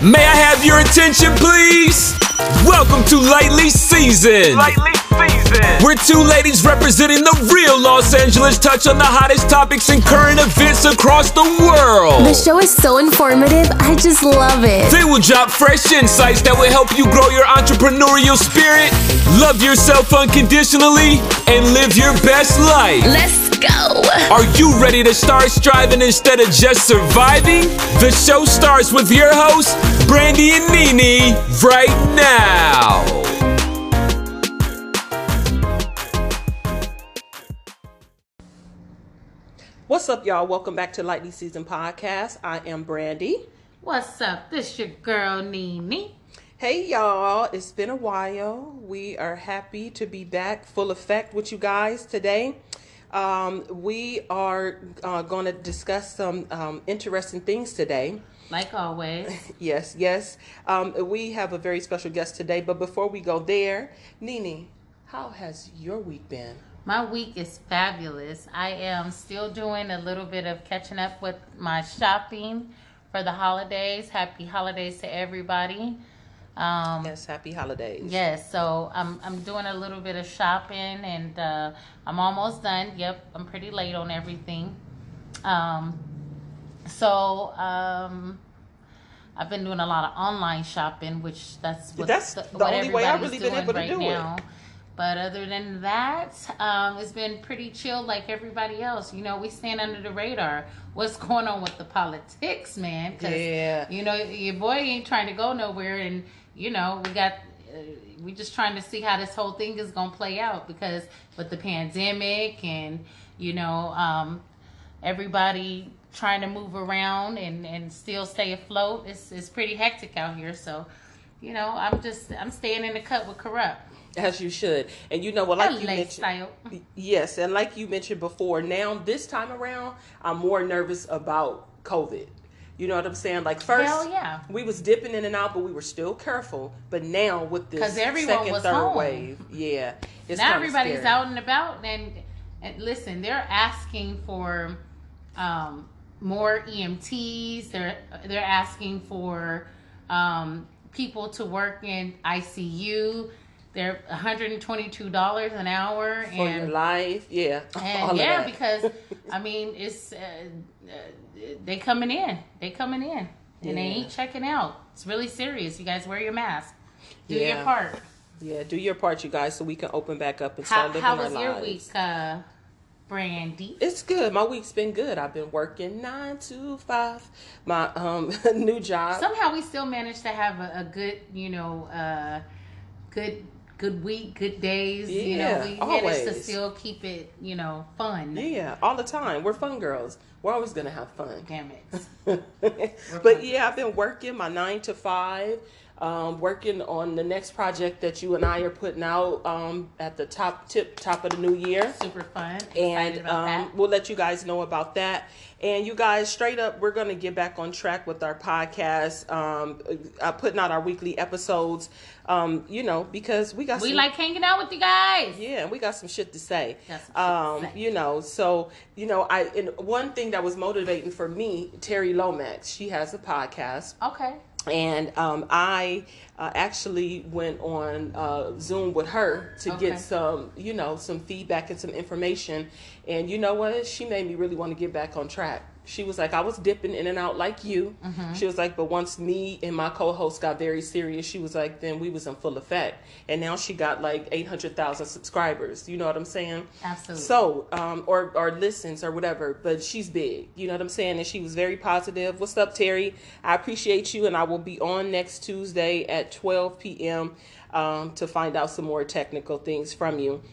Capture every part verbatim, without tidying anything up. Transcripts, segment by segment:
May I have your attention, please? Welcome to Lightly Seasoned. Lightly Seasoned. We're two ladies representing the real Los Angeles, touch on the hottest topics and current events across the world. The show is so informative, I just love it. They will drop fresh insights that will help you grow your entrepreneurial spirit, love yourself unconditionally, and live your best life. Let's go. Are you ready to start striving instead of just surviving? The show starts with your hosts, Brandi and Nene, right now. What's up, y'all? Welcome back to Lightly Seasoned Podcast. I am Brandi. What's up? This your girl, Nene. Hey, y'all. It's been a while. We are happy to be back, full effect with you guys today. Um, we are uh, going to discuss some um, interesting things today. Like always. Yes, yes. Um, we have a very special guest today. But before we go there, Nene, how has your week been? My week is fabulous. I am still doing a little bit of catching up with my shopping for the holidays. Happy holidays to everybody. Um, yes, happy holidays. Yes, so I'm I'm doing a little bit of shopping, and uh, I'm almost done. Yep, I'm pretty late on everything. Um, so um, I've been doing a lot of online shopping, which that's what, that's the, the what only way I've really been able right to do now. It. But other than that, um, it's been pretty chill, like everybody else. You know, we stand under the radar. What's going on with the politics, man? Cause, yeah. You know, your boy ain't trying to go nowhere, and you know, we got, uh, we just trying to see how this whole thing is going to play out, because with the pandemic and, you know, um, everybody trying to move around and, and still stay afloat, it's, it's pretty hectic out here. So, you know, I'm just, I'm staying in the cut with corrupt. As you should. And you know what, well, like you mentioned, yes, and like you mentioned before, now this time around, I'm more nervous about COVID. You know what I'm saying? Like first, hell yeah, we was dipping in and out, but we were still careful. But now with this second, third home. wave, yeah, it's now everybody's scary. Out and about, and, and listen, they're asking for um, more E M Ts. They're they're asking for um, people to work in I C U. They're one hundred twenty-two dollars an hour. For and, your life, yeah. And yeah, because, I mean, it's uh, uh, they coming in. They coming in. And yeah. They ain't checking out. It's really serious. You guys wear your mask. Do yeah. your part. Yeah, do your part, you guys, so we can open back up and start how, living how our lives. How was your week, uh, Brandi? It's good. My week's been good. I've been working nine to five. My um new job. Somehow we still managed to have a, a good, you know, uh, good... Good week, good days, yeah, you know, we managed to still keep it, you know, fun. Yeah, all the time. We're fun girls. We're always going to have fun. Damn it. But yeah, I've been working my nine to five, um, working on the next project that you and I are putting out um, at the top tip, top of the new year. Super fun. Excited and um, we'll let you guys know about that. And you guys, straight up, we're going to get back on track with our podcast, um, uh, putting out our weekly episodes, um, you know, because we got we some, like hanging out with you guys. Yeah, and we got some shit to say, um, to say. You know, so, you know, I and one thing that was motivating for me, Terry Lomax, she has a podcast. Okay. And um, I uh, actually went on uh, Zoom with her to okay. get some, you know, some feedback and some information. And you know what? She made me really want to get back on track. She was like, I was dipping in and out like you. Mm-hmm. She was like, but once me and my co-host got very serious, she was like, then we was in full effect. And now she got like eight hundred thousand subscribers. You know what I'm saying? Absolutely. So, um, or, or listens or whatever, but she's big. You know what I'm saying? And she was very positive. What's up, Terry? I appreciate you. And I will be on next Tuesday at twelve p.m. Um, to find out some more technical things from you.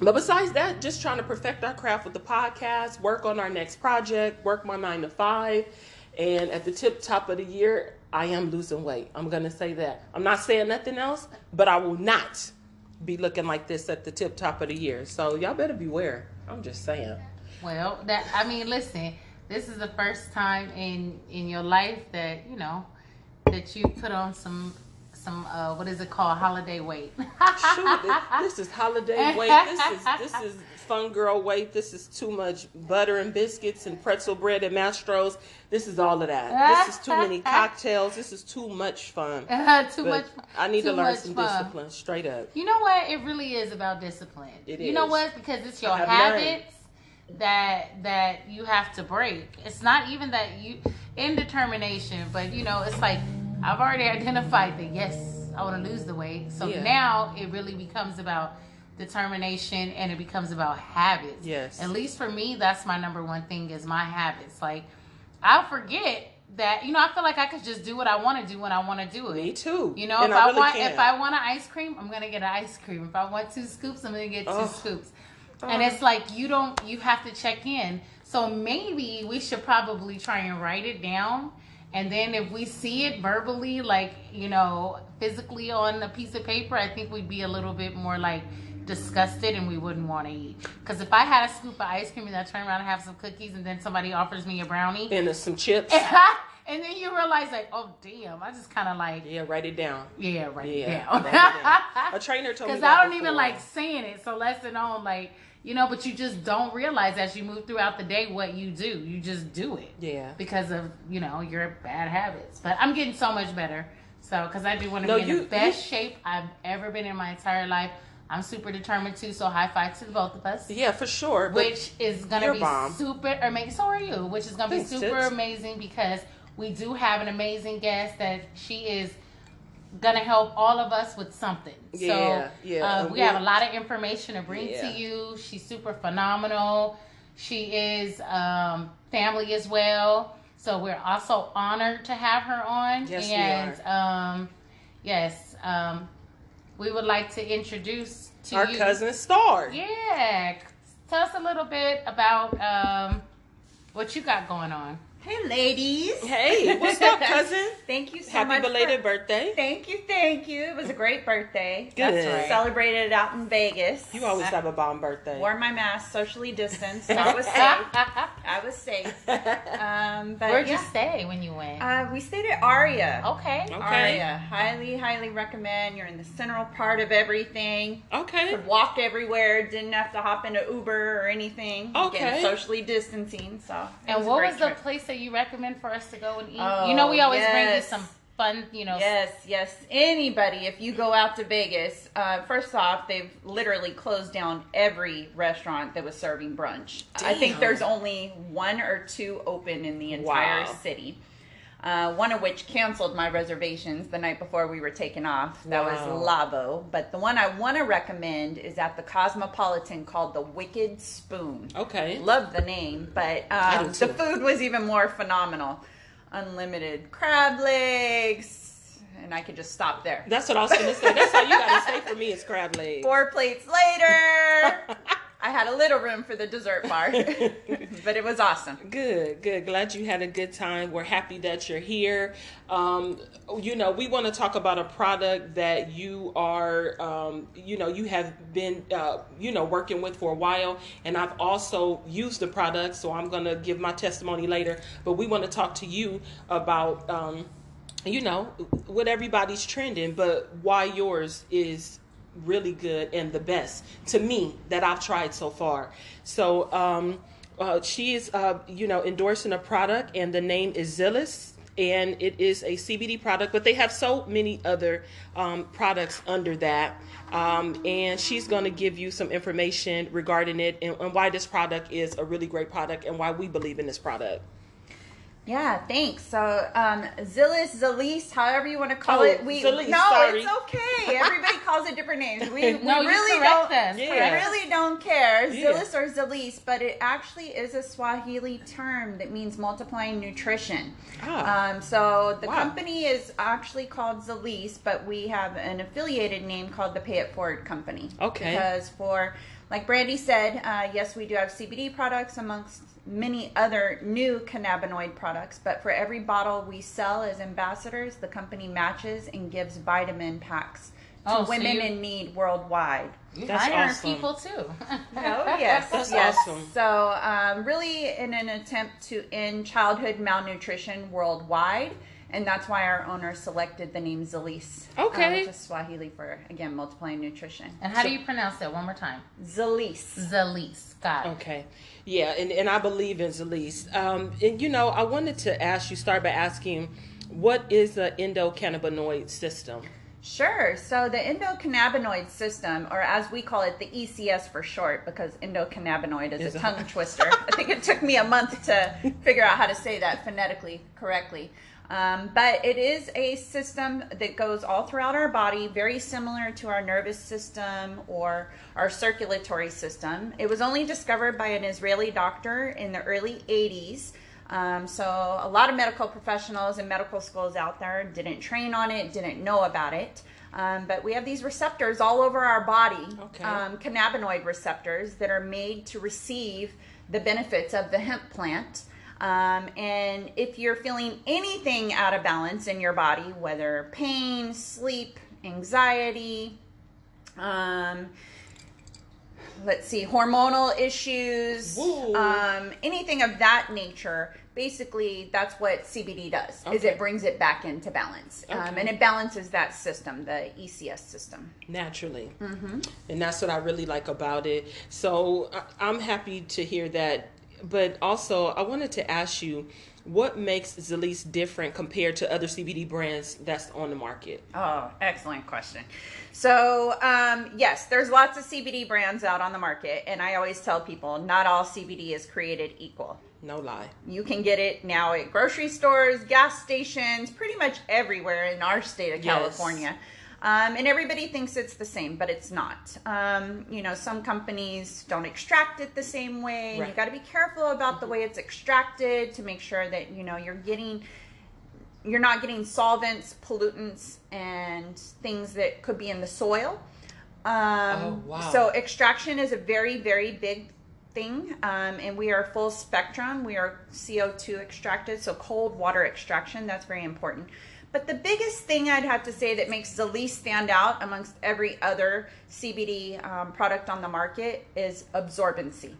But besides that, just trying to perfect our craft with the podcast, work on our next project, work my nine to five. And at the tip top of the year, I am losing weight. I'm going to say that. I'm not saying nothing else, but I will not be looking like this at the tip top of the year. So y'all better beware. I'm just saying. Well, that I mean, listen, this is the first time in, in your life that, you know, that you put on some some uh, what is it called? Holiday weight. Shoot, this, this is holiday weight. This is this is fun girl weight. This is too much butter and biscuits and pretzel bread and mastros. This is all of that. This is too many cocktails. This is too much fun. Uh, too but much. I need to learn some fun. discipline, straight up. You know what? It really is about discipline. It you is. know what? Because it's your I've habits. Learned. that that you have to break. It's not even that you indetermination, but you know, it's like I've already identified that yes, I want to lose the weight, so yeah. now it really becomes about determination and it becomes about habits. Yes, at least for me, that's my number one thing is my habits. Like I'll forget that, you know, I feel like I could just do what I want to do when I want to do it. Me too. You know, and if I, I really want can. if I want an ice cream, I'm gonna get an ice cream. If I want two scoops, I'm gonna get two oh. scoops. And it's like you don't, you have to check in. So maybe we should probably try and write it down. And then if we see it verbally, like, you know, physically on a piece of paper, I think we'd be a little bit more like disgusted and we wouldn't want to eat. Because if I had a scoop of ice cream and I turn around and have some cookies and then somebody offers me a brownie. And some chips. And then you realize, like, oh, damn, I just kind of like... Yeah, write it down. Yeah, write yeah, it down. Write it down. A trainer told me that because I don't before. even like saying it, so less than on, like, you know, but you just don't realize as you move throughout the day what you do. You just do it. Yeah. Because of, you know, your bad habits. But I'm getting so much better. So, because I do want to no, be in you, the best you... shape I've ever been in my entire life. I'm super determined too, so high five to the both of us. Yeah, for sure. Which is going to be bomb. super amazing. So are you. Which is going to be super tits. amazing because... We do have an amazing guest that she is going to help all of us with something. Yeah, so yeah, uh, we yeah. have a lot of information to bring yeah. to you. She's super phenomenal. She is um, family as well. So we're also honored to have her on. Yes, and, we are. Um, yes, um, we would like to introduce to Our you. cousin Star. Yeah. Tell us a little bit about um, what you got going on. Hey, ladies. Hey, what's up, cousin? Thank you so Happy much. Happy belated for... birthday. Thank you, thank you. It was a great birthday. Good. That's right. Celebrated it out in Vegas. You always I have a bomb birthday. Wore my mask, socially distanced. So I was safe. I was safe. Um, but Where'd yeah. you stay when you went? Uh, we stayed at Aria. Okay. okay. Aria. Highly, highly recommend. You're in the central part of everything. Okay. Could walk everywhere. Didn't have to hop into Uber or anything. Okay. Again, socially distancing. So. And was what was trip. the place that you recommend for us to go and eat? Oh, you know, we always yes. bring you some fun, you know. Yes, yes. Anybody, if you go out to Vegas, uh, first off, they've literally closed down every restaurant that was serving brunch. Damn. I think there's only one or two open in the entire wow. city. Uh, one of which canceled my reservations the night before we were taken off. That wow. was Lavo. But the one I want to recommend is at the Cosmopolitan called the Wicked Spoon. Okay. Love the name, but um, the food was even more phenomenal. Unlimited crab legs, and I could just stop there. That's what I was going to say. That's all you got to say for me is crab legs. Four plates later. I had a little room for the dessert bar, but it was awesome. Good, good. Glad you had a good time. We're happy that you're here. Um, you know, we want to talk about a product that you are, um, you know, you have been, uh, you know, working with for a while. And I've also used the product, so I'm going to give my testimony later. But we want to talk to you about, um, you know, what everybody's trending, but why yours is really good and the best to me that I've tried so far. So um uh, she is uh you know endorsing a product, and the name is Zilis, and it is a C B D product, but they have so many other um products under that, um and she's going to give you some information regarding it and, and why this product is a really great product and why we believe in this product. Yeah, thanks. So, um, Zilis, Zilis, however you want to call oh, it. We Zilis, no, sorry. It's okay. Everybody calls it different names. We, we no, really don't. Us. We yeah. really don't care. Yeah. Zilis or Zilis, but it actually is a Swahili term that means multiplying nutrition. Oh. Um, so the wow. company is actually called Zilis, but we have an affiliated name called the Pay It Forward Company. Okay. Because for, like Brandi said, uh, yes, we do have C B D products amongst many other new cannabinoid products, but for every bottle we sell as ambassadors, the company matches and gives vitamin packs to oh, women so you, in need worldwide. You hire awesome. people too. Oh yes, that's yes. awesome. So um, really in an attempt to end childhood malnutrition worldwide And that's why our owner selected the name Zilis. Okay. Uh, which is Swahili for, again, multiplying nutrition. And how so, do you pronounce that one more time? Zilis. Zilis. Got it. Okay. Yeah, and, and I believe in Zilis. Um, and, you know, I wanted to ask you, start by asking, what is the endocannabinoid system? Sure. So the endocannabinoid system, or as we call it, the E C S for short, because endocannabinoid is, is a tongue twister. I think it took me a month to figure out how to say that phonetically correctly. Um, but it is a system that goes all throughout our body, very similar to our nervous system or our circulatory system. It was only discovered by an Israeli doctor in the early eighties. Um, so a lot of medical professionals and medical schools out there didn't train on it, didn't know about it. Um, but we have these receptors all over our body, okay. um, cannabinoid receptors that are made to receive the benefits of the hemp plant. Um, and if you're feeling anything out of balance in your body, whether pain, sleep, anxiety, um, let's see, hormonal issues, um, anything of that nature, basically that's what C B D does, okay. is it brings it back into balance. Okay. Um, and it balances that system, the E C S system. Naturally. Mm-hmm. And that's what I really like about it. So I- I'm happy to hear that. But also, I wanted to ask you, what makes Zilis different compared to other C B D brands that's on the market? Oh, excellent question. So, um, yes, there's lots of C B D brands out on the market. And I always tell people, not all C B D is created equal. No lie. You can get it now at grocery stores, gas stations, pretty much everywhere in our state of California. Yes. Um, and everybody thinks it's the same, but it's not. Um, you know, some companies don't extract it the same way. Right. You got to be careful about mm-hmm. the way it's extracted to make sure that, you know, you're getting, you're not getting solvents, pollutants, and things that could be in the soil. Um, oh, wow. So extraction is a very, very big thing. Um, and we are full spectrum. We are C O two extracted, so cold water extraction. That's very important. But the biggest thing I'd have to say that makes Zilis stand out amongst every other C B D um, product on the market is absorbency.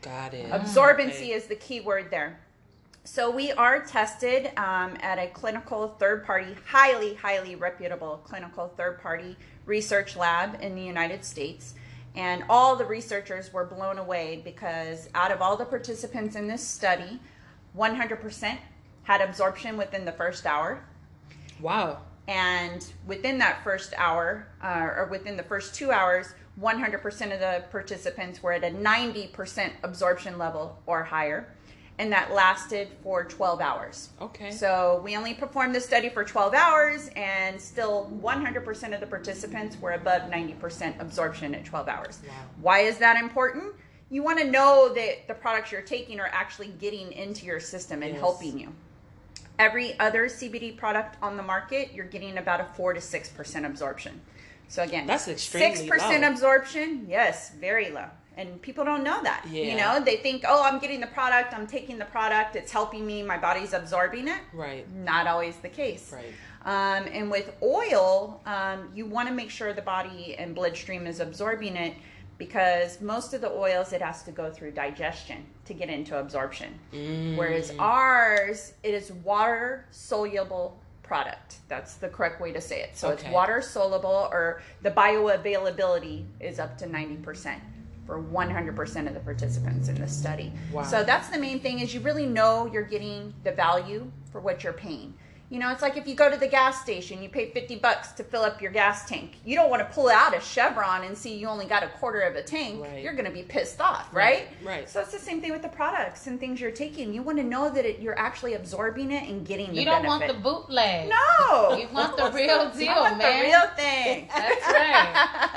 Got it. Absorbency okay. is the key word there. So we are tested um, at a clinical third-party, highly, highly reputable clinical third-party research lab in the United States. And all the researchers were blown away because out of all the participants in this study, one hundred percent had absorption within the first hour. Wow. And within that first hour, uh, or within the first two hours, one hundred percent of the participants were at a ninety percent absorption level or higher. And that lasted for twelve hours. Okay. So we only performed the study for twelve hours, and still one hundred percent of the participants were above ninety percent absorption at twelve hours. Wow. Why is that important? You want to know that the products you're taking are actually getting into your system and yes. helping you. Every other C B D product on the market, you're getting about a four to six percent absorption. So again, that's extremely low. six percent absorption, yes, very low. And people don't know that. Yeah. You know, they think, oh, I'm getting the product, I'm taking the product, it's helping me, my body's absorbing it. Right. Not always the case. Right. Um, and with oil, um, you want to make sure the body and bloodstream is absorbing it, because most of the oils, it has to go through digestion to get into absorption. Mm. Whereas ours, it is water-soluble product. That's the correct way to say it. So okay. it's water-soluble, or the bioavailability is up to ninety percent for one hundred percent of the participants in this study. Wow. So that's the main thing, is you really know you're getting the value for what you're paying. You know, it's like if you go to the gas station, you pay fifty bucks to fill up your gas tank. You don't want to pull out a Chevron and see you only got a quarter of a tank. Right. You're going to be pissed off, right? Right. Right. So it's the same thing with the products and things you're taking. You want to know that it, you're actually absorbing it and getting the benefit. You don't want the bootleg. No. You want the real deal, I want man. the real thing. That's right.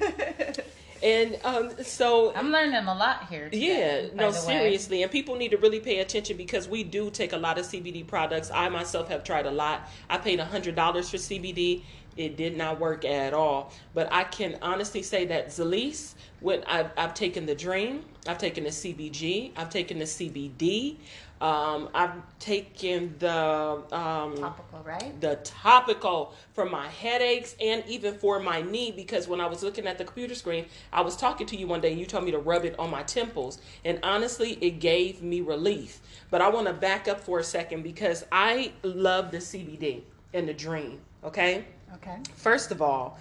That's right. And um, so I'm learning a lot here today, yeah, no, seriously. And people need to really pay attention, because we do take a lot of C B D products. I myself have tried a lot. I paid one hundred dollars for C B D. It did not work at all. But I can honestly say that Zilis, when I've, I've taken the Dream, I've taken the C B G. I've taken the C B D. Um, I've taken the um, topical, right? The topical for my headaches and even for my knee, because when I was looking at the computer screen, I was talking to you one day and you told me to rub it on my temples. And honestly, it gave me relief. But I want to back up for a second because I love the C B D and the dream. Okay? Okay. First of all,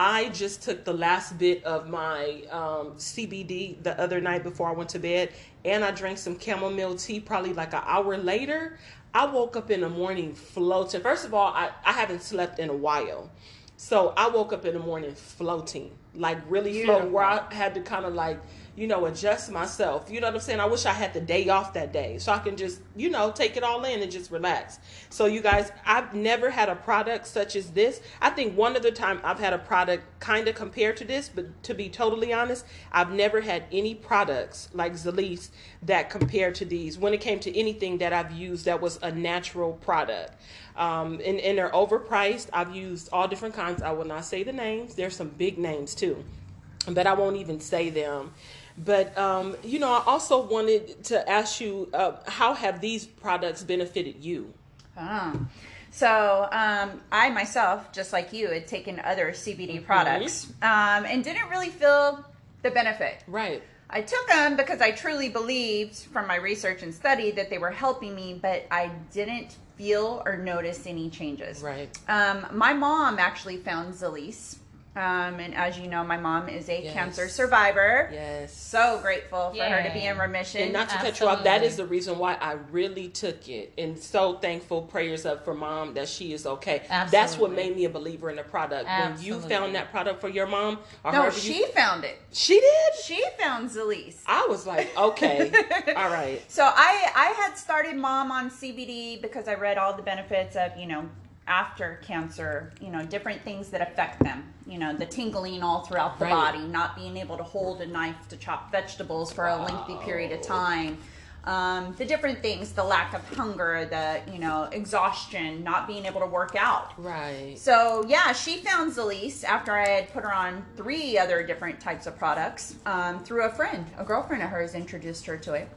I just took the last bit of my um, C B D the other night before I went to bed, and I drank some chamomile tea probably like an hour later. I woke up in the morning floating. First of all, I, I haven't slept in a while. So I woke up in the morning floating, like really Beautiful. floating, where I had to kind of like, you know, adjust myself. You know what I'm saying? I wish I had the day off that day so I can just, you know, take it all in and just relax. So you guys, I've never had a product such as this. I think one other time I've had a product kind of compared to this, but to be totally honest, I've never had any products like Zilis that compared to these when it came to anything that I've used that was a natural product. Um, and, and they're overpriced. I've used all different kinds. I will not say the names. There's some big names too, but I won't even say them. But, um, you know, I also wanted to ask you, uh, how have these products benefited you? Oh. So um, I myself, just like you, had taken other C B D products mm-hmm. um, and didn't really feel the benefit. Right. I took them because I truly believed from my research and study that they were helping me, but I didn't feel or notice any changes. Right. Um, my mom actually found Zilis. Um, and as you know, my mom is a yes. cancer survivor. Yes. So grateful for Yay. her to be in remission. And not to Absolutely. cut you off, that is the reason why I really took it. And so thankful, prayers up for mom that she is okay. Absolutely. That's what made me a believer in the product. Absolutely. When you found that product for your mom. Or no, she you, found it. She did? She found Zilis. I was like, okay. All right. So I, I had started mom on C B D because I read all the benefits of, you know, after cancer, you know, different things that affect them, you know, the tingling all throughout the right. body, not being able to hold a knife to chop vegetables for wow. a lengthy period of time, um, the different things, the lack of hunger, the, you know, exhaustion, not being able to work out. Right. So, yeah, she found Zilis after I had put her on three other different types of products um, through a friend. A girlfriend of hers introduced her to it.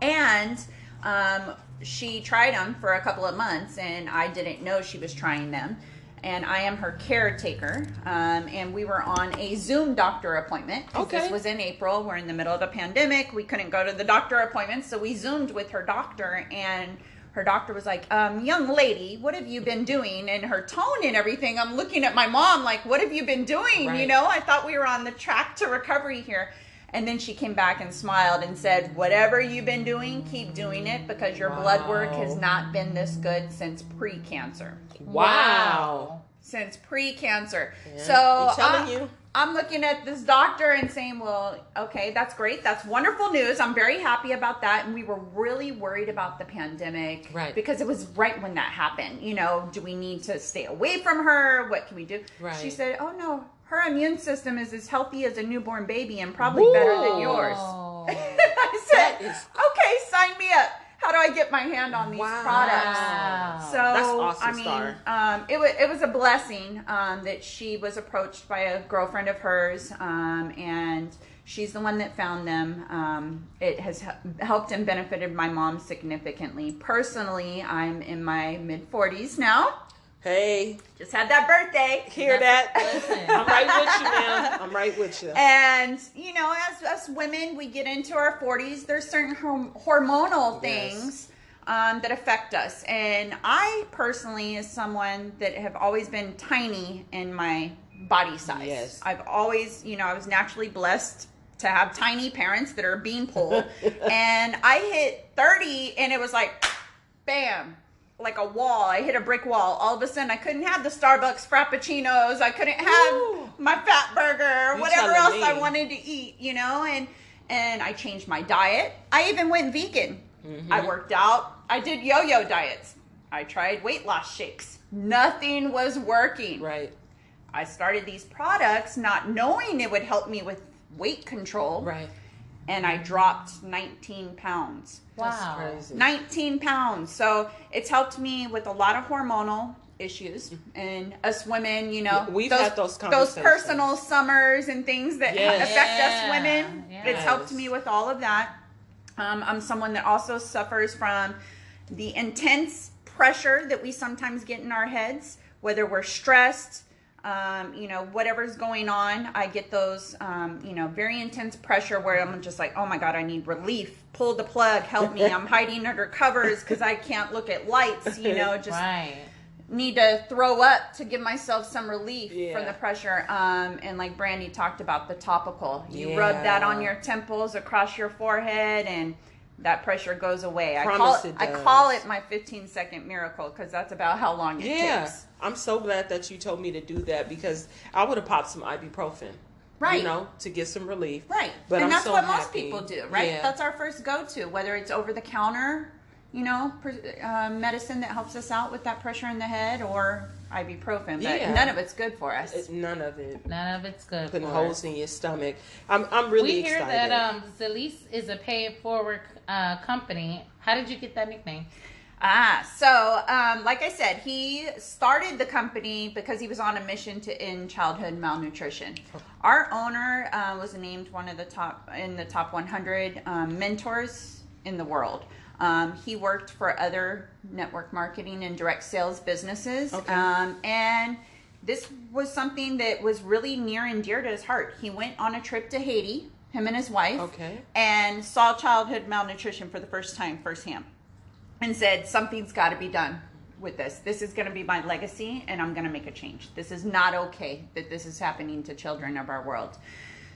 And um she tried them for a couple of months, and I didn't know she was trying them. And I am her caretaker, um, and we were on a Zoom doctor appointment. Okay. This was in April. We're in the middle of the pandemic. We couldn't go to the doctor appointments, so we Zoomed with her doctor, and her doctor was like, um, young lady, what have you been doing? And her tone and everything, I'm looking at my mom like, what have you been doing? Right. You know, I thought we were on the track to recovery here. And then she came back and smiled and said, whatever you've been doing, keep doing it because your wow. blood work has not been this good since pre-cancer. Wow. wow. Since pre-cancer. Yeah. So I'm telling you. I'm looking at this doctor and saying, well, okay, that's great. That's wonderful news. I'm very happy about that. And we were really worried about the pandemic right. because it was right when that happened. You know, do we need to stay away from her? What can we do? Right. She said, oh, no. Her immune system is as healthy as a newborn baby and probably Whoa. better than yours. I said, is... okay, sign me up. How do I get my hand on these wow. products? So That's awesome, I mean, Star. Um, it was it was a blessing um, that she was approached by a girlfriend of hers, um, and she's the one that found them. Um, it has helped and benefited my mom significantly. Personally, I'm in my mid forties now. Hey. Just had that birthday. Hear that? I'm right with you, ma'am. I'm right with you. And, you know, as us women, we get into our forties, there's certain horm- hormonal yes. things um, that affect us. And I personally, as someone that have always been tiny in my body size, yes. I've always, you know, I was naturally blessed to have tiny parents that are bean pulled. And I hit thirty and it was like, bam. Like a wall. I hit a brick wall. All of a sudden, I couldn't have the Starbucks frappuccinos. I couldn't have Ooh. my fat burger, or whatever else me. I wanted to eat, you know, and, and I changed my diet. I even went vegan. Mm-hmm. I worked out. I did yo-yo diets. I tried weight loss shakes. Nothing was working. Right. I started these products not knowing it would help me with weight control. Right. And I dropped nineteen pounds. Wow. That's crazy. nineteen pounds. So it's helped me with a lot of hormonal issues, and us women, you know, we've those, had those conversations. Those personal summers and things that yes. affect yeah. us women. Yes. It's helped me with all of that. Um, I'm someone that also suffers from the intense pressure that we sometimes get in our heads, whether we're stressed, um, you know, whatever's going on. I get those, um, you know, very intense pressure where I'm just like, oh my God, I need relief. Pull the plug, help me. I'm hiding under covers because I can't look at lights, you know, just right. need to throw up to give myself some relief yeah. from the pressure. Um, and like Brandi talked about, the topical. You yeah. rub that on your temples, across your forehead, and that pressure goes away. I, I, call it, it I call it my fifteen second miracle because that's about how long it yeah. takes. I'm so glad that you told me to do that because I would have popped some ibuprofen. Right. You know, to get some relief. Right. But and I'm that's so what happy. Most people do, right? Yeah. That's our first go-to, whether it's over-the-counter, you know, uh, medicine that helps us out with that pressure in the head, or ibuprofen. But yeah. none of it's good for us. It, none of it. None of it's good Putting for us. Putting holes in your stomach. I'm, I'm really we excited. We hear that um, Zilis is a Pay It Forward uh, company. How did you get that nickname? Ah, so um, like I said, he started the company because he was on a mission to end childhood malnutrition. Our owner uh, was named one of the top in the top one hundred um, mentors in the world. Um, he worked for other network marketing and direct sales businesses, okay. um, and this was something that was really near and dear to his heart. He went on a trip to Haiti, him and his wife, okay. and saw childhood malnutrition for the first time firsthand. And said, something's got to be done with this. This is going to be my legacy, and I'm going to make a change. This is not okay that this is happening to children of our world.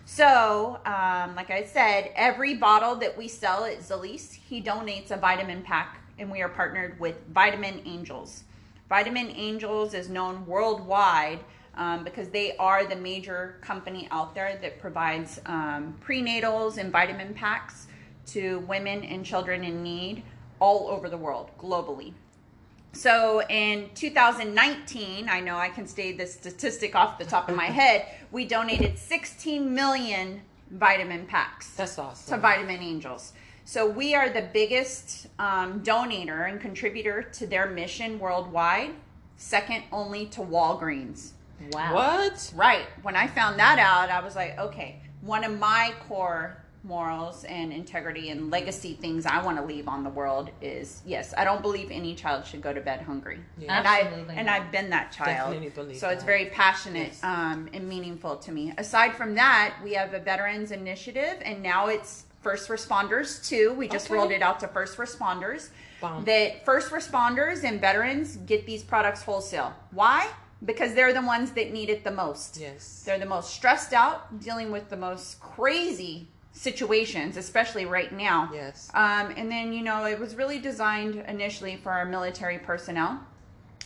So, um, like I said, every bottle that we sell at Zilis, he donates a vitamin pack, and we are partnered with Vitamin Angels. Vitamin Angels is known worldwide um, because they are the major company out there that provides um, prenatals and vitamin packs to women and children in need. All over the world, globally. So in two thousand nineteen, I know I can say this statistic off the top of my head, we donated sixteen million vitamin packs. That's awesome. To Vitamin Angels. So we are the biggest um, donator and contributor to their mission worldwide, second only to Walgreens. Wow. What? Right. When I found that out, I was like, okay, one of my core morals and integrity and legacy things I want to leave on the world is, yes, I don't believe any child should go to bed hungry. Yeah. And, I, and I've been that child. Definitely so that. It's very passionate yes. um, and meaningful to me. Aside from that, we have a veterans initiative, and now it's first responders too. We just okay. rolled it out to first responders. Bomb. That first responders and veterans get these products wholesale. Why? Because they're the ones that need it the most. Yes. They're the most stressed out, dealing with the most crazy situations, especially right now. Yes. Um, and then, you know, it was really designed initially for our military personnel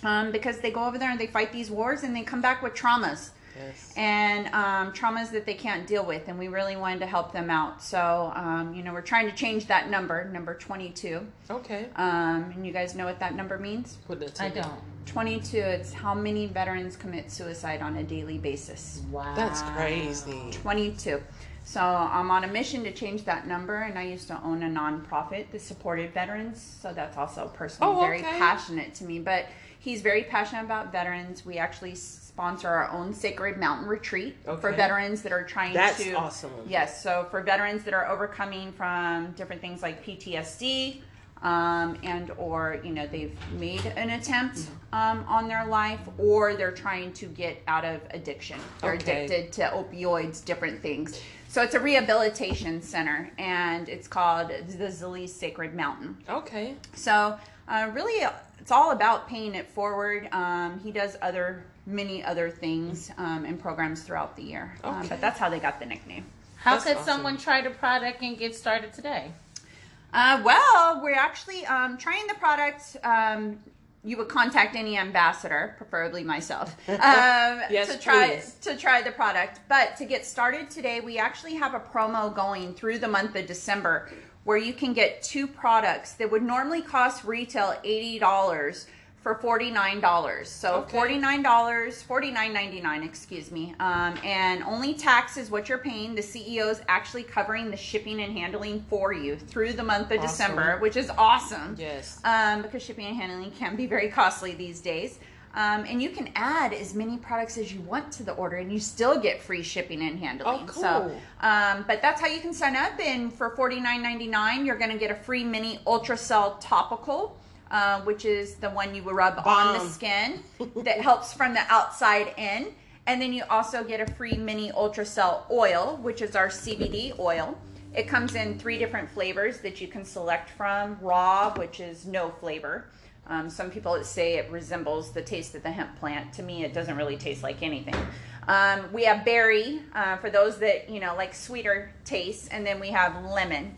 um, because they go over there and they fight these wars and they come back with traumas. Yes. And um, traumas that they can't deal with, and we really wanted to help them out. So, um, you know, we're trying to change that number, number twenty-two. Okay. Um, and you guys know what that number means? Put it I don't. twenty-two, it's how many veterans commit suicide on a daily basis. Wow. That's crazy. twenty-two. So I'm on a mission to change that number, and I used to own a nonprofit that supported veterans, so that's also personally oh, okay. very passionate to me. But he's very passionate about veterans. We actually sponsor our own Sacred Mountain retreat okay. for veterans that are trying that's to... That's awesome. Yes, so for veterans that are overcoming from different things like P T S D, um, and or, you know, they've made an attempt um, on their life, or they're trying to get out of addiction. They're okay. addicted to opioids, different things. So it's a rehabilitation center, and it's called the Zilis Sacred Mountain. Okay. So uh, really, it's all about paying it forward. Um, he does other many other things um, and programs throughout the year. Okay. Um, but that's how they got the nickname. How that's could awesome. Someone try the product and get started today? Uh, well, we're actually um, trying the product. Um, you would contact any ambassador, preferably myself, um, yes, to try please. to try the product. But to get started today, we actually have a promo going through the month of December where you can get two products that would normally cost retail eighty dollars for forty-nine dollars. So okay. forty-nine dollars, forty-nine ninety-nine, excuse me. Um, and only tax is what you're paying. The C E O is actually covering the shipping and handling for you through the month of awesome. December, which is awesome. Yes. Um, because shipping and handling can be very costly these days. Um, and you can add as many products as you want to the order, and you still get free shipping and handling. Oh, cool. So, um, but that's how you can sign up. And for forty-nine ninety-nine, you're going to get a free mini Ultra Cell topical, uh, which is the one you would rub Bomb. on the skin that helps from the outside in. And then you also get a free mini Ultra Cell oil, which is our C B D oil. It comes in three different flavors that you can select from. Raw, which is no flavor. Um, some people say it resembles the taste of the hemp plant. To me, it doesn't really taste like anything. Um, we have berry, uh, for those that, you know, like sweeter tastes. And then we have lemon.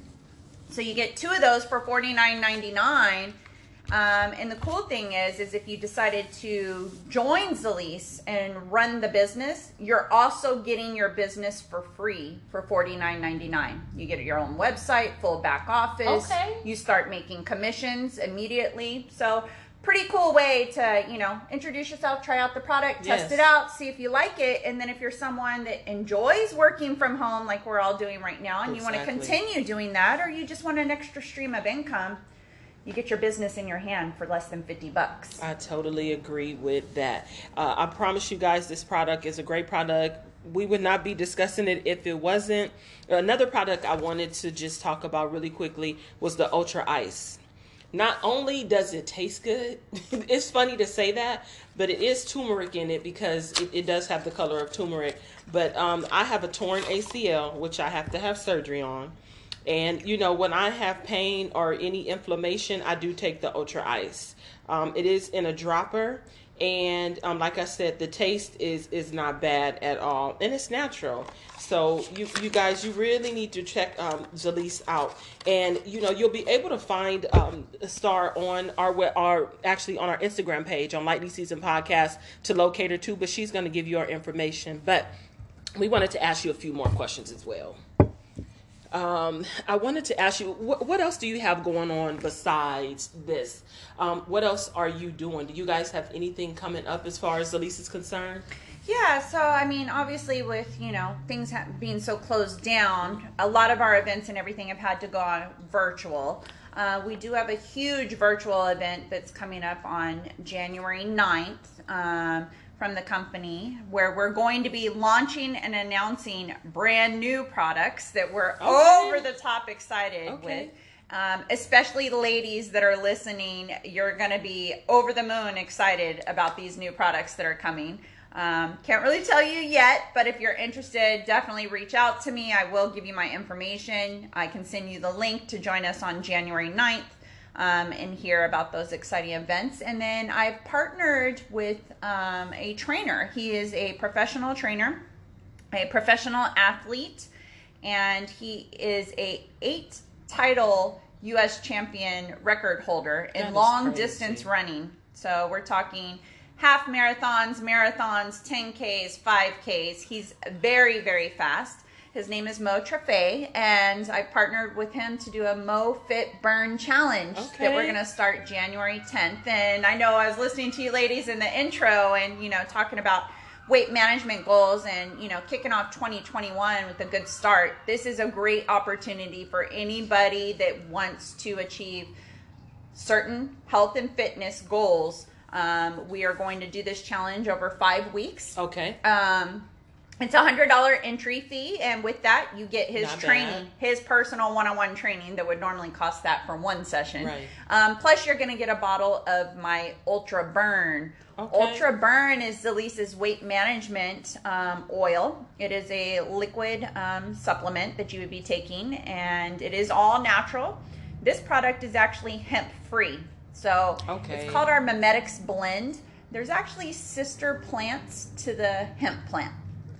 So you get two of those for forty-nine ninety-nine. Um, and the cool thing is, is if you decided to join Zilis and run the business, you're also getting your business for free for forty-nine ninety-nine. You get your own website, full back office. Okay. You start making commissions immediately. So pretty cool way to, you know, introduce yourself, try out the product, yes. test it out, see if you like it. And then if you're someone that enjoys working from home like we're all doing right now, and exactly. you want to continue doing that, or you just want an extra stream of income, you get your business in your hand for less than fifty bucks. I totally agree with that. Uh, I promise you guys, this product is a great product. We would not be discussing it if it wasn't. Another product I wanted to just talk about really quickly was the Ultra Ice. Not only does it taste good, it's funny to say that, but it is turmeric in it because it, it does have the color of turmeric. But um, I have a torn A C L, which I have to have surgery on. And, you know, when I have pain or any inflammation, I do take the Ultra Ice. Um, it is in a dropper. And um, like I said, the taste is, is not bad at all. And it's natural. So, you, you guys, you really need to check um, Zilis out. And, you know, you'll be able to find um, Star on our, our, actually on our Instagram page, on Lightly Seasoned Podcast, to locate her too. But she's going to give you our information. But we wanted to ask you a few more questions as well. Um, I wanted to ask you, wh what else do you have going on besides this? Um, what else are you doing? Do you guys have anything coming up as far as Zilis is concerned? Yeah, so, I mean, obviously with, you know, things ha being so closed down, a lot of our events and everything have had to go on virtual. Uh, we do have a huge virtual event that's coming up on January ninth. Um, from the company, where we're going to be launching and announcing brand new products that we're okay. over the top excited okay. with. Um, especially the ladies that are listening, you're going to be over the moon excited about these new products that are coming. Um, can't really tell you yet, but if you're interested, definitely reach out to me. I will give you my information. I can send you the link to join us on January ninth. Um, and hear about those exciting events. And then I've partnered with um, a trainer. He is a professional trainer, a professional athlete, and he is a eight title U S champion record holder in long distance running. So we're talking half marathons, marathons, ten Ks, five Ks. He's very, very fast. His name is Mo Fit, and I partnered with him to do a Mo Fit Burn Challenge okay. that we're going to start January tenth. And I know I was listening to you ladies in the intro and, you know, talking about weight management goals and, you know, kicking off twenty twenty-one with a good start. This is a great opportunity for anybody that wants to achieve certain health and fitness goals. Um, we are going to do this challenge over five weeks. Okay. Um, It's a one hundred dollar entry fee, and with that, you get his Not training, bad. his personal one-on-one training that would normally cost that for one session. Right. Um, plus, you're going to get a bottle of my Ultra Burn. Okay. Ultra Burn is Zilis's weight management um, oil. It is a liquid um, supplement that you would be taking, and it is all natural. This product is actually hemp-free, so okay. it's called our Mimetics Blend. There's actually sister plants to the hemp plant.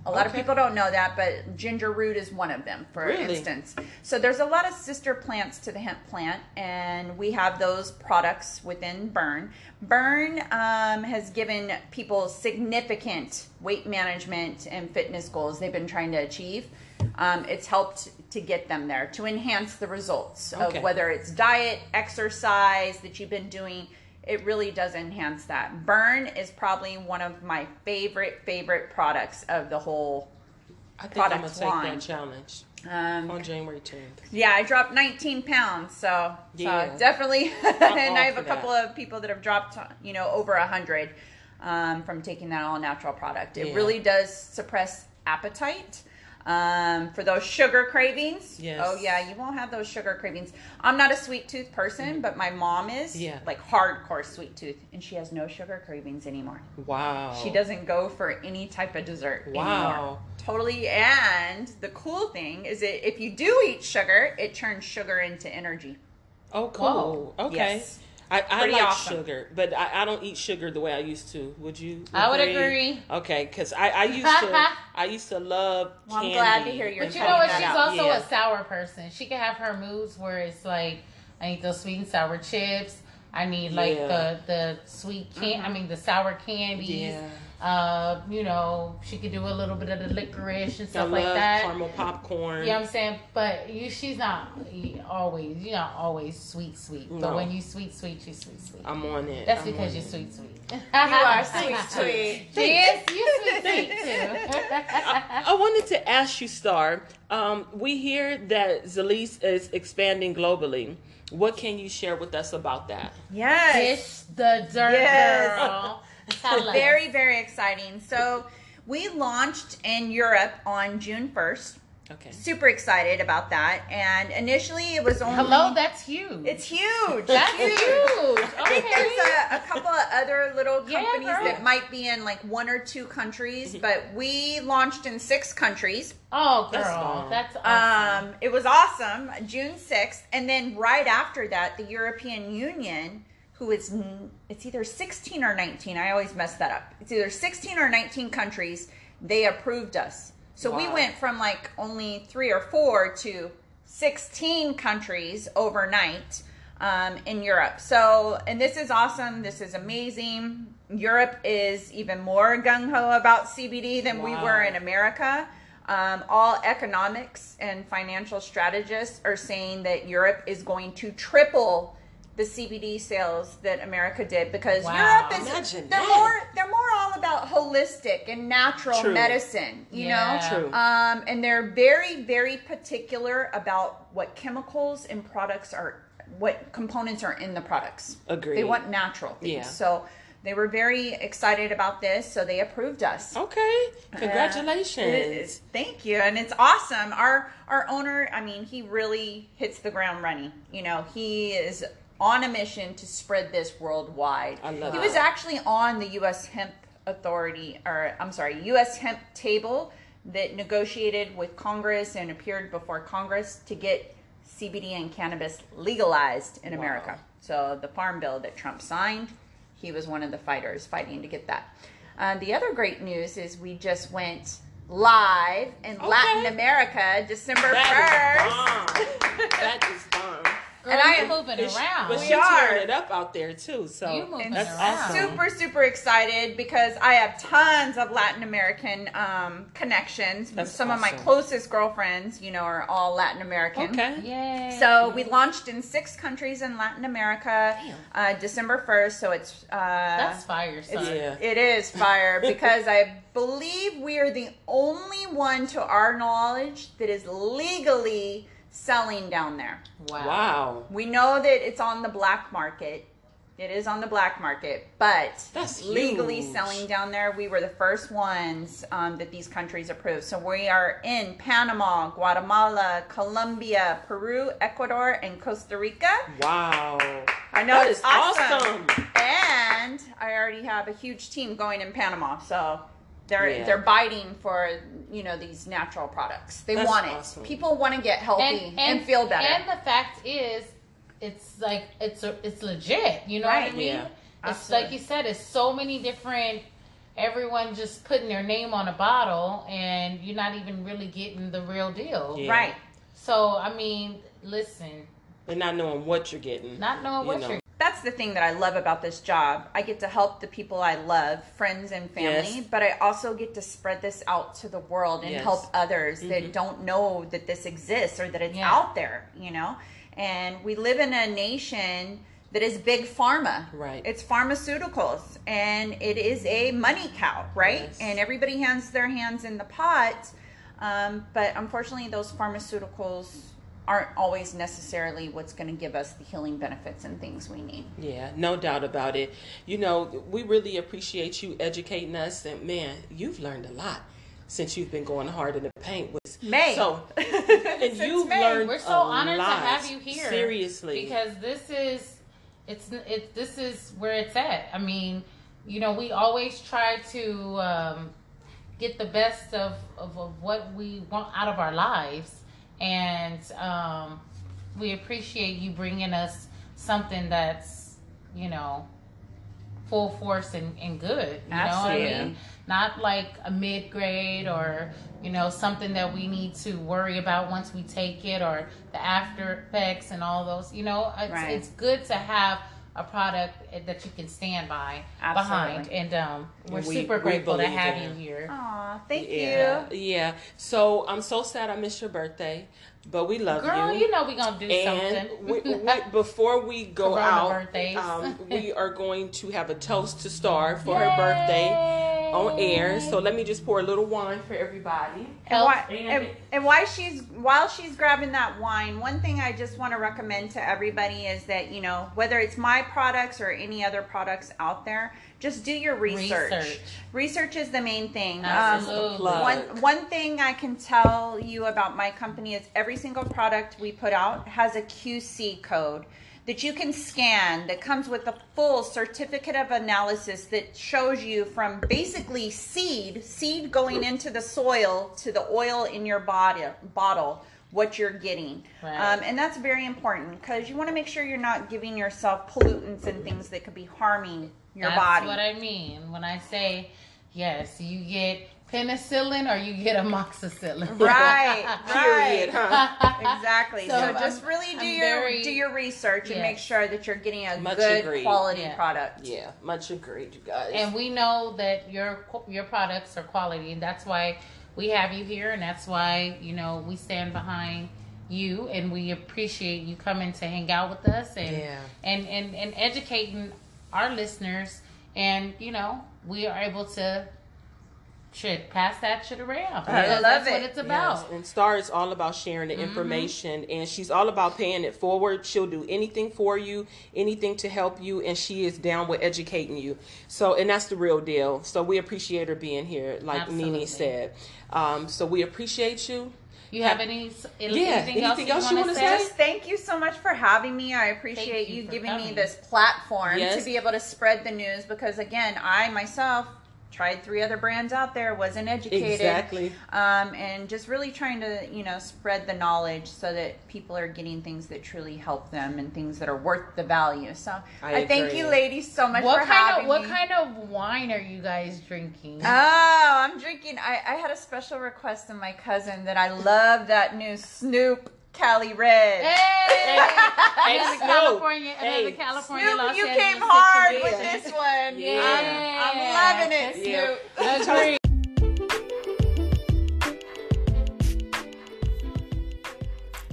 A lot okay. of people don't know that, but ginger root is one of them, for really? instance. So there's a lot of sister plants to the hemp plant, and we have those products within Burn. Burn um, has given people significant weight management and fitness goals they've been trying to achieve. Um, it's helped to get them there, to enhance the results okay. of whether it's diet, exercise that you've been doing. It really does enhance that. Burn is probably one of my favorite, favorite products of the whole I think product I'm gonna line. Take that challenge um, on January tenth. Yeah, I dropped nineteen pounds, so, yeah. so definitely. and I have a couple that. of people that have dropped, you know, over a hundred. um, from taking that all-natural product. It yeah. really does suppress appetite. Um, for those sugar cravings, yes. oh yeah, you won't have those sugar cravings. I'm not a sweet tooth person, mm-hmm. but my mom is yeah. like hardcore sweet tooth, and she has no sugar cravings anymore. Wow. She doesn't go for any type of dessert wow. anymore. Totally. And the cool thing is that if you do eat sugar, it turns sugar into energy. Oh, cool. Whoa. Okay. Yes. I, I like awesome. sugar, but I, I don't eat sugar the way I used to. Would you? Agree? I would agree. Okay, because I, I used to, I used to love well, candy. I'm glad to hear you're But you know what? She's out. also yeah. a sour person. She can have her moods where it's like, I need those sweet and sour chips. I need like yeah. the the sweet can. Mm-hmm. I mean the sour candies. Yeah. Uh, you know, she could do a little bit of the licorice and stuff I love like that. Caramel popcorn. You know what I'm saying? But you, she's not always, you're not always sweet, sweet. No. But when you sweet, sweet, you sweet, sweet. I'm on it. That's I'm because you're it. sweet, sweet. You are sweet, sweet. Yes, you sweet, sweet too. I, I wanted to ask you, Star. Um, we hear that Zilis is expanding globally. What can you share with us about that? Yes. Dish the dirt, yes. girl. Very, very exciting. So we launched in Europe on June first. Okay. Super excited about that. And initially it was only... Hello, that's huge. It's huge. That's huge. huge. Okay. I think there's a, a couple of other little companies yeah, that might be in like one or two countries, but we launched in six countries. Oh, girl. That's, that's awesome. Um, it was awesome. June sixth. And then right after that, the European Union... who is, it's either sixteen or nineteen. I always mess that up. It's either sixteen or nineteen countries. They approved us. So wow. we went from like only three or four to sixteen countries overnight um, in Europe. So, and this is awesome. This is amazing. Europe is even more gung-ho about C B D than wow. we were in America. Um, all economics and financial strategists are saying that Europe is going to triple the C B D sales that America did, because wow. Europe is they're that. more they're more all about holistic and natural True. medicine, you yeah. know. True. Um, and they're very, very particular about what chemicals and products are, what components are in the products. Agreed. They want natural things. Yeah. So they were very excited about this, so they approved us. Okay, congratulations! Uh, it is. Thank you, and it's awesome. Our our owner, I mean, he really hits the ground running. You know, he is on a mission to spread this worldwide. I love he was that. actually on the U S Hemp Authority, or I'm sorry, U S Hemp table that negotiated with Congress and appeared before Congress to get C B D and cannabis legalized in wow. America. So the Farm Bill that Trump signed, he was one of the fighters fighting to get that. Uh, the other great news is we just went live in okay. Latin America, December first. That is bomb. That is bomb. Girl, and I am moving around. But we are tearing it up out there too. So that's awesome. Super, super excited because I have tons of Latin American um, connections. That's Some awesome. of my closest girlfriends, you know, are all Latin American. Okay. Yay. So we launched in six countries in Latin America, uh, December first. So it's uh, that's fire. Son. It's, yeah. It is fire because I believe we are the only one, to our knowledge, that is legally selling down there. Wow. Wow. We know that it's on the black market. It is on the black market, but that's legally huge. selling down there. We were the first ones um, that these countries approved. So we are in Panama, Guatemala, Colombia, Peru, Ecuador, and Costa Rica. Wow. I know. That is awesome. awesome. And I already have a huge team going in Panama, so They're yeah. they're biting for, you know, these natural products. They That's want it. Awesome. People want to get healthy and, and, and feel better. And the fact is, it's like it's a, it's legit. You know right. what I mean? Yeah. It's Absolutely. like you said. It's so many different. Everyone just putting their name on a bottle, and you're not even really getting the real deal. Yeah. Right. So I mean, listen. And not knowing what you're getting. Not knowing what you know. you're. That's the thing that I love about this job. I get to help the people I love, friends and family, yes. but I also get to spread this out to the world and yes. help others mm-hmm. that don't know that this exists or that it's yeah. out there, you know? And we live in a nation that is big pharma. Right. It's pharmaceuticals, and it is a money cow, right? Yes. And everybody has their hands in the pot, um, but unfortunately those pharmaceuticals aren't always necessarily what's going to give us the healing benefits and things we need. Yeah, no doubt about it. You know, we really appreciate you educating us, and man, you've learned a lot since you've been going hard in the paint with May. So, and you've May. learned We're so a honored lot. to have you here. Seriously, because this is it's it this is where it's at. I mean, you know, we always try to um, get the best of, of of what we want out of our lives. And um, we appreciate you bringing us something that's, you know, full force and, and good. You Absolutely. know what I mean? Not like a mid-grade or, you know, something that we need to worry about once we take it or the after effects and all those. You know, it's, right. it's good to have a product that you can stand by Absolutely. behind, and um, we're we, super grateful to have you here. Aw, thank yeah, you. Yeah. So I'm so sad I missed your birthday, but we love Girl, you. Girl, you know we're gonna do and something. we, we, before we go out, um, we are going to have a toast to Star for Yay! her birthday on air. So let me just pour a little wine for everybody. And, why, and, and while she's while she's grabbing that wine, one thing I just want to recommend to everybody is that, you know, whether it's my products or any other products out there, just do your research. Research, research is the main thing. Absolutely. Um, one, one thing I can tell you about my company is every single product we put out has a Q C code that you can scan that comes with a full certificate of analysis that shows you from basically seed, seed going into the soil to the oil in your body, bottle, what you're getting. Right. Um, and that's very important because you want to make sure you're not giving yourself pollutants and things that could be harming your That's body. That's what I mean when I say, yes, you get penicillin or you get amoxicillin. Right, period, huh? Exactly. So, so just really do I'm your very, do your research yeah. and make sure that you're getting a much good agreed. quality yeah. product. Yeah, much agreed, you guys. And we know that your your products are quality, and that's why we have you here, and that's why, you know, we stand behind you, and we appreciate you coming to hang out with us and yeah. and, and, and educating our listeners, and you know, we are able to shit pass that shit around. I love that's it. What it's about. Yes. And Star is all about sharing the mm-hmm. information, and she's all about paying it forward. She'll do anything for you, anything to help you, and she is down with educating you. So, and that's the real deal. So we appreciate her being here, like Absolutely. Nene said. Um, so we appreciate you. You have any anything, yeah, anything else, else you, you want to say? Just thank you so much for having me. I appreciate you, you giving coming. me this platform yes. to be able to spread the news, because again, I myself tried three other brands out there, wasn't educated. Exactly. Um, and just really trying to, you know, spread the knowledge so that people are getting things that truly help them and things that are worth the value. So I, I thank you ladies so much what for having of, what me. What kind of wine are you guys drinking? Oh, I'm drinking. I, I had a special request from my cousin that I love that new Snoop Cali Red. Hey! Hey, another Snoop. California, another hey. California Snoop, Los you Angeles came hard yeah. with this one. Yeah. I'm, I'm loving it, Snoop. That's great.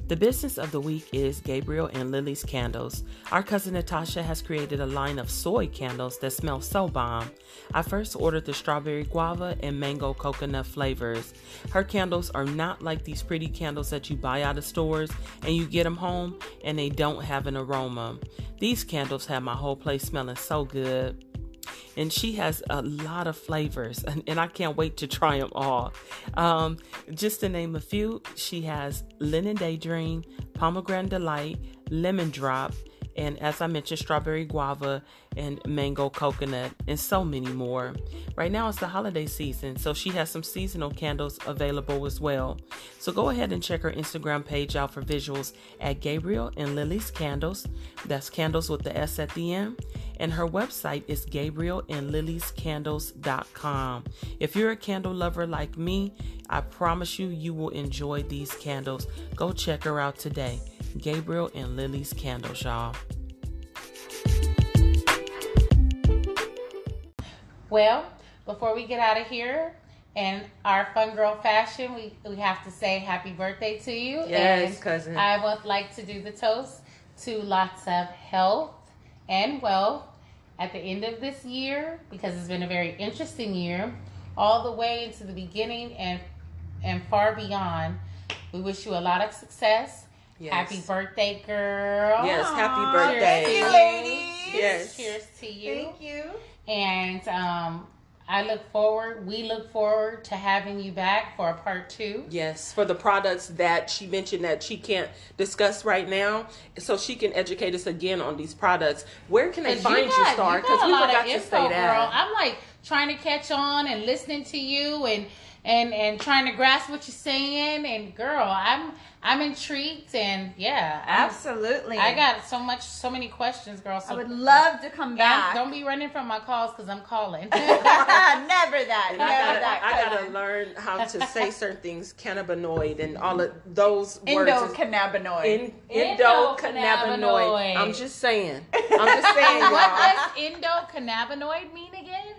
The business of the week is Gabriel and Lily's Candles. Our cousin Natasha has created a line of soy candles that smell so bomb. I first ordered the strawberry guava and mango coconut flavors. Her candles are not like these pretty candles that you buy out of stores and you get them home and they don't have an aroma. These candles have my whole place smelling so good. And she has a lot of flavors, and, and I can't wait to try them all. Um, just to name a few, she has Linen Daydream, Pomegranate Delight, Lemon Drop, and as I mentioned, Strawberry Guava, and Mango Coconut, and so many more. Right now it's the holiday season, so she has some seasonal candles available as well. So go ahead and check her Instagram page out for visuals at Gabriel and Lily's Candles. That's candles with the S at the end. And her website is gabriel and lilys candles dot com. If you're a candle lover like me, I promise you, you will enjoy these candles. Go check her out today. Gabriel and Lily's Candles, y'all. Well, before we get out of here and our fun girl fashion, we, we have to say happy birthday to you. Yes, and cousin. I would like to do the toast to lots of health and wealth at the end of this year, because it's been a very interesting year, all the way into the beginning and and far beyond. We wish you a lot of success Yes. Happy birthday, girl. Yes, happy birthday. Cheers to you, ladies. Yes. Cheers to you. Thank you. And um, I look forward, we look forward to having you back for a part two. Yes, for the products that she mentioned that she can't discuss right now, so she can educate us again on these products. Where can they find you, got, you Star? Because we forgot to info, say that. Girl. I'm like trying to catch on and listening to you and and and trying to grasp what you're saying, and girl, I'm I'm intrigued, and yeah, I'm, absolutely. I got so much, so many questions, girl. So I would love to come back. Don't be running from my calls because I'm calling. Never that. Never I gotta, that. I gotta learn how to say certain things, cannabinoid and all of those words. Endocannabinoid. En- endocannabinoid. I'm just saying. I'm just saying. Y'all. What does endocannabinoid mean again?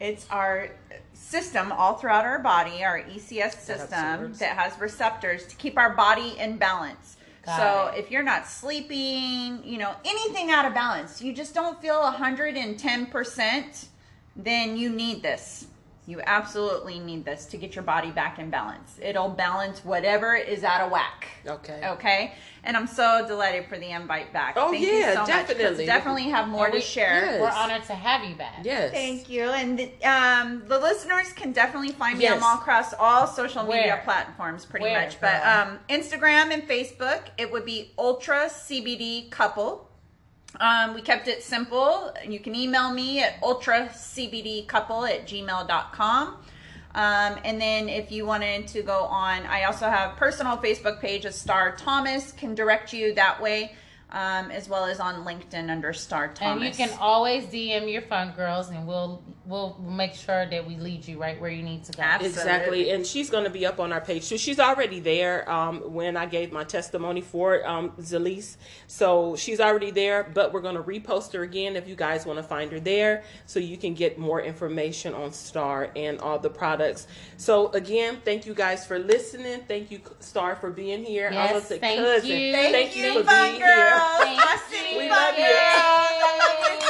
It's our system all throughout our body, our E C S system that has receptors to keep our body in balance. Got so it. If you're not sleeping, you know, anything out of balance, you just don't feel one hundred ten percent, then you need this. You absolutely need this to get your body back in balance. It'll balance whatever is out of whack. Okay. Okay. And I'm so delighted for the invite back. Oh, Thank yeah, you so definitely. Much, definitely have more we, to share. Yes. We're honored to have you back. Yes. Thank you. And the, um, the listeners can definitely find me yes. all across all social Where? media platforms pretty Where? much. But um, Instagram and Facebook, it would be Ultra C B D Couple. Um, we kept it simple. You can email me at ultracbdcouple at gmail dot com. Um, and then if you wanted to go on, I also have personal Facebook page of Star Thomas, can direct you that way, um, as well as on LinkedIn under Star Thomas. And you can always D M your fun girls, and we'll we'll make sure that we lead you right where you need to go. Absolutely. Exactly. And she's going to be up on our page too. She's already there um, when I gave my testimony for um, Zilis. So she's already there, but we're going to repost her again if you guys want to find her there, so you can get more information on Star and all the products. So again, thank you guys for listening. Thank you, Star, for being here. Yes, I was a thank cousin. You. Thank, thank you, you for fun being girls. Here. Thank we you. Love you.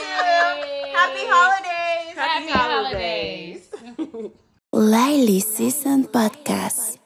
Happy holidays. Happy, Happy holidays. holidays. Lightly Seasoned Podcast.